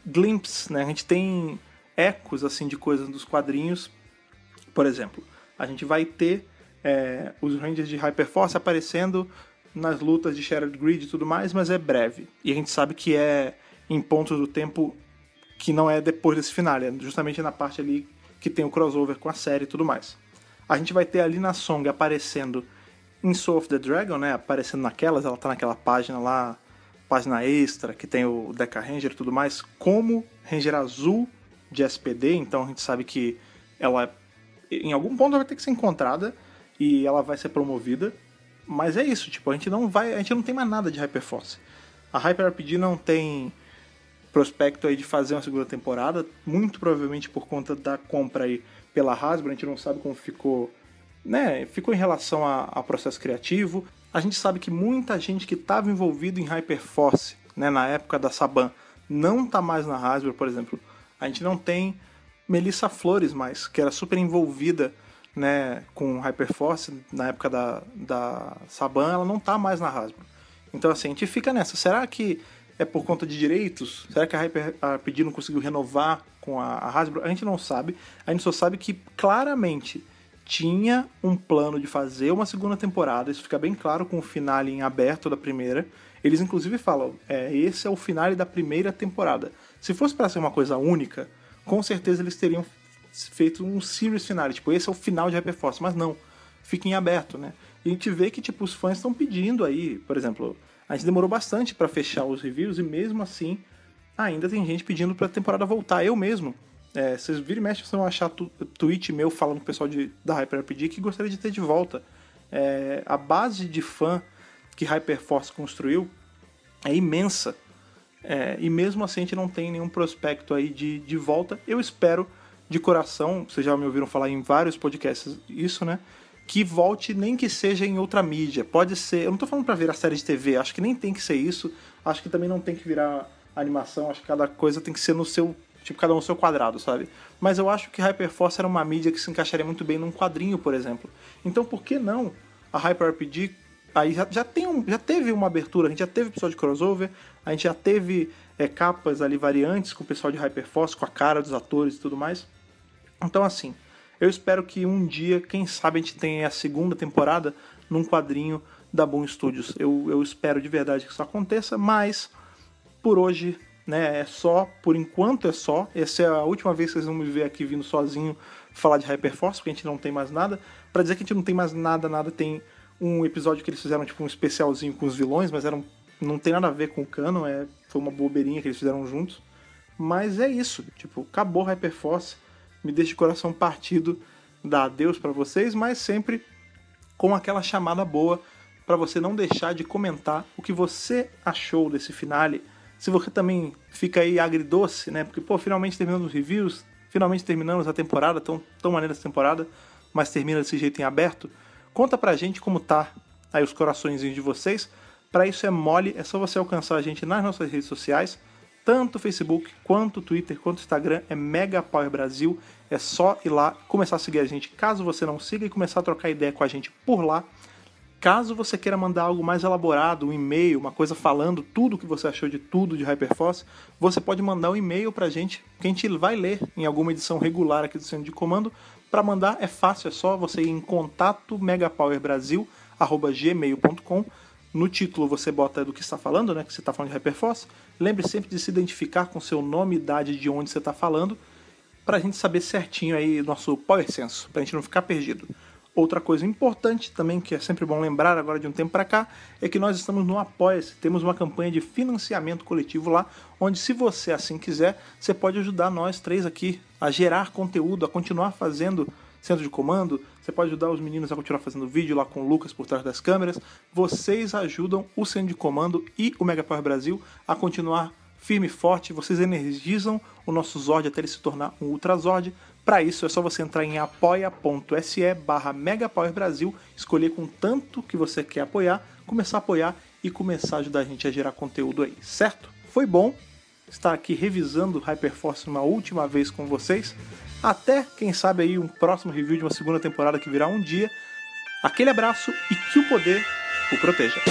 glimpses, né? A gente tem ecos, assim, de coisas dos quadrinhos. Por exemplo, a gente vai ter é, os Rangers de Hyperforce aparecendo nas lutas de Shattered Grid e tudo mais, mas é breve. E a gente sabe que é em pontos do tempo que não é depois desse final, é justamente na parte ali que tem o crossover com a série e tudo mais. A gente vai ter a Lina Song aparecendo em Soul of the Dragon, né? Aparecendo naquelas, ela tá naquela página lá, página extra, que tem o Deca Ranger e tudo mais, como Ranger Azul de S P D, então a gente sabe que ela, em algum ponto, vai ter que ser encontrada e ela vai ser promovida. Mas é isso, tipo, a gente não vai, a gente não tem mais nada de Hyperforce. A Hyper R P G não tem prospecto aí de fazer uma segunda temporada, muito provavelmente por conta da compra aí pela Hasbro. A gente não sabe como ficou, né? Ficou em relação a, a processo criativo. A gente sabe que muita gente que estava envolvida em Hyperforce, né, na época da Saban, não tá mais na Hasbro, por exemplo. A gente não tem Melissa Flores mais, que era super envolvida, né, com Hyperforce na época da, da Saban, ela não tá mais na Hasbro. Então assim, a gente fica nessa, será que é por conta de direitos? Será que a Hyper R P G não conseguiu renovar com a, a Hasbro? A gente não sabe, a gente só sabe que claramente tinha um plano de fazer uma segunda temporada, isso fica bem claro com o finale em aberto da primeira. Eles inclusive falam, é, esse é o finale da primeira temporada. Se fosse para ser uma coisa única, com certeza eles teriam feito um series finale, tipo, esse é o final de Hyperforce, mas não, fica em aberto, né? E a gente vê que, tipo, os fãs estão pedindo aí, por exemplo, a gente demorou bastante para fechar os reviews e mesmo assim, ainda tem gente pedindo pra temporada voltar, eu mesmo, é, vocês viram e mexem, vocês vão achar tu, tweet meu falando com o pessoal de, da Hyper R P G que gostaria de ter de volta. É, a base de fã que Hyperforce construiu é imensa, é, e mesmo assim a gente não tem nenhum prospecto aí de, de volta. Eu espero de coração, vocês já me ouviram falar em vários podcasts isso, né? Que volte, nem que seja em outra mídia. Pode ser, eu não tô falando pra virar série de T V, acho que nem tem que ser isso, acho que também não tem que virar animação, acho que cada coisa tem que ser no seu, tipo, cada um no seu quadrado, sabe? Mas eu acho que Hyperforce era uma mídia que se encaixaria muito bem num quadrinho, por exemplo. Então por que não a Hyper R P G, aí já, já, tem um, já teve uma abertura, a gente já teve episódio de crossover, a gente já teve é, capas ali variantes com o pessoal de Hyperforce, com a cara dos atores e tudo mais. Então assim, eu espero que um dia, quem sabe, a gente tenha a segunda temporada num quadrinho da Boom Studios. Eu, eu espero de verdade que isso aconteça, mas por hoje, né, é só, por enquanto é só. Essa é a última vez que vocês vão me ver aqui vindo sozinho falar de Hyperforce, porque a gente não tem mais nada. Pra dizer que a gente não tem mais nada, nada, tem um episódio que eles fizeram, tipo um especialzinho com os vilões, mas era um, não tem nada a ver com o canon, é, foi uma bobeirinha que eles fizeram juntos. Mas é isso, tipo, acabou Hyperforce. Me deixa de coração partido, dá adeus pra vocês, mas sempre com aquela chamada boa pra você não deixar de comentar o que você achou desse finale. Se você também fica aí agridoce, né? Porque, pô, finalmente terminamos os reviews, finalmente terminamos a temporada, tão, tão maneira essa temporada, mas termina desse jeito em aberto. Conta pra gente como tá aí os coraçõezinhos de vocês. Pra isso é mole, é só você alcançar a gente nas nossas redes sociais. Tanto o Facebook, quanto o Twitter, quanto o Instagram, é Mega Power Brasil. É só ir lá, começar a seguir a gente, caso você não siga, e começar a trocar ideia com a gente por lá. Caso você queira mandar algo mais elaborado, um e-mail, uma coisa falando tudo o que você achou de tudo de Hyperforce, você pode mandar um e-mail pra gente, que a gente vai ler em alguma edição regular aqui do Centro de Comando. Pra mandar é fácil, é só você ir em contato megapowerbrasil arroba gmail ponto com. No título você bota do que está falando, né? Que você está falando de Hyperforce. Lembre sempre de se identificar com seu nome, idade, de onde você está falando, para a gente saber certinho aí nosso Power Senso, para a gente não ficar perdido. Outra coisa importante também, que é sempre bom lembrar agora de um tempo para cá, é que nós estamos no Apoia-se. Temos uma campanha de financiamento coletivo lá, onde se você assim quiser, você pode ajudar nós três aqui a gerar conteúdo, a continuar fazendo Centro de Comando, você pode ajudar os meninos a continuar fazendo vídeo lá com o Lucas por trás das câmeras. Vocês ajudam o Centro de Comando e o Mega Power Brasil a continuar firme e forte. Vocês energizam o nosso Zord até ele se tornar um Ultra Zord. Para isso é só você entrar em apoia ponto se barra Mega Power Brasil, escolher com tanto que você quer apoiar, começar a apoiar e começar a ajudar a gente a gerar conteúdo aí, certo? Foi bom estar aqui revisando Hyperforce uma última vez com vocês. Até, quem sabe, aí um próximo review de uma segunda temporada que virá um dia. Aquele abraço e que o poder o proteja.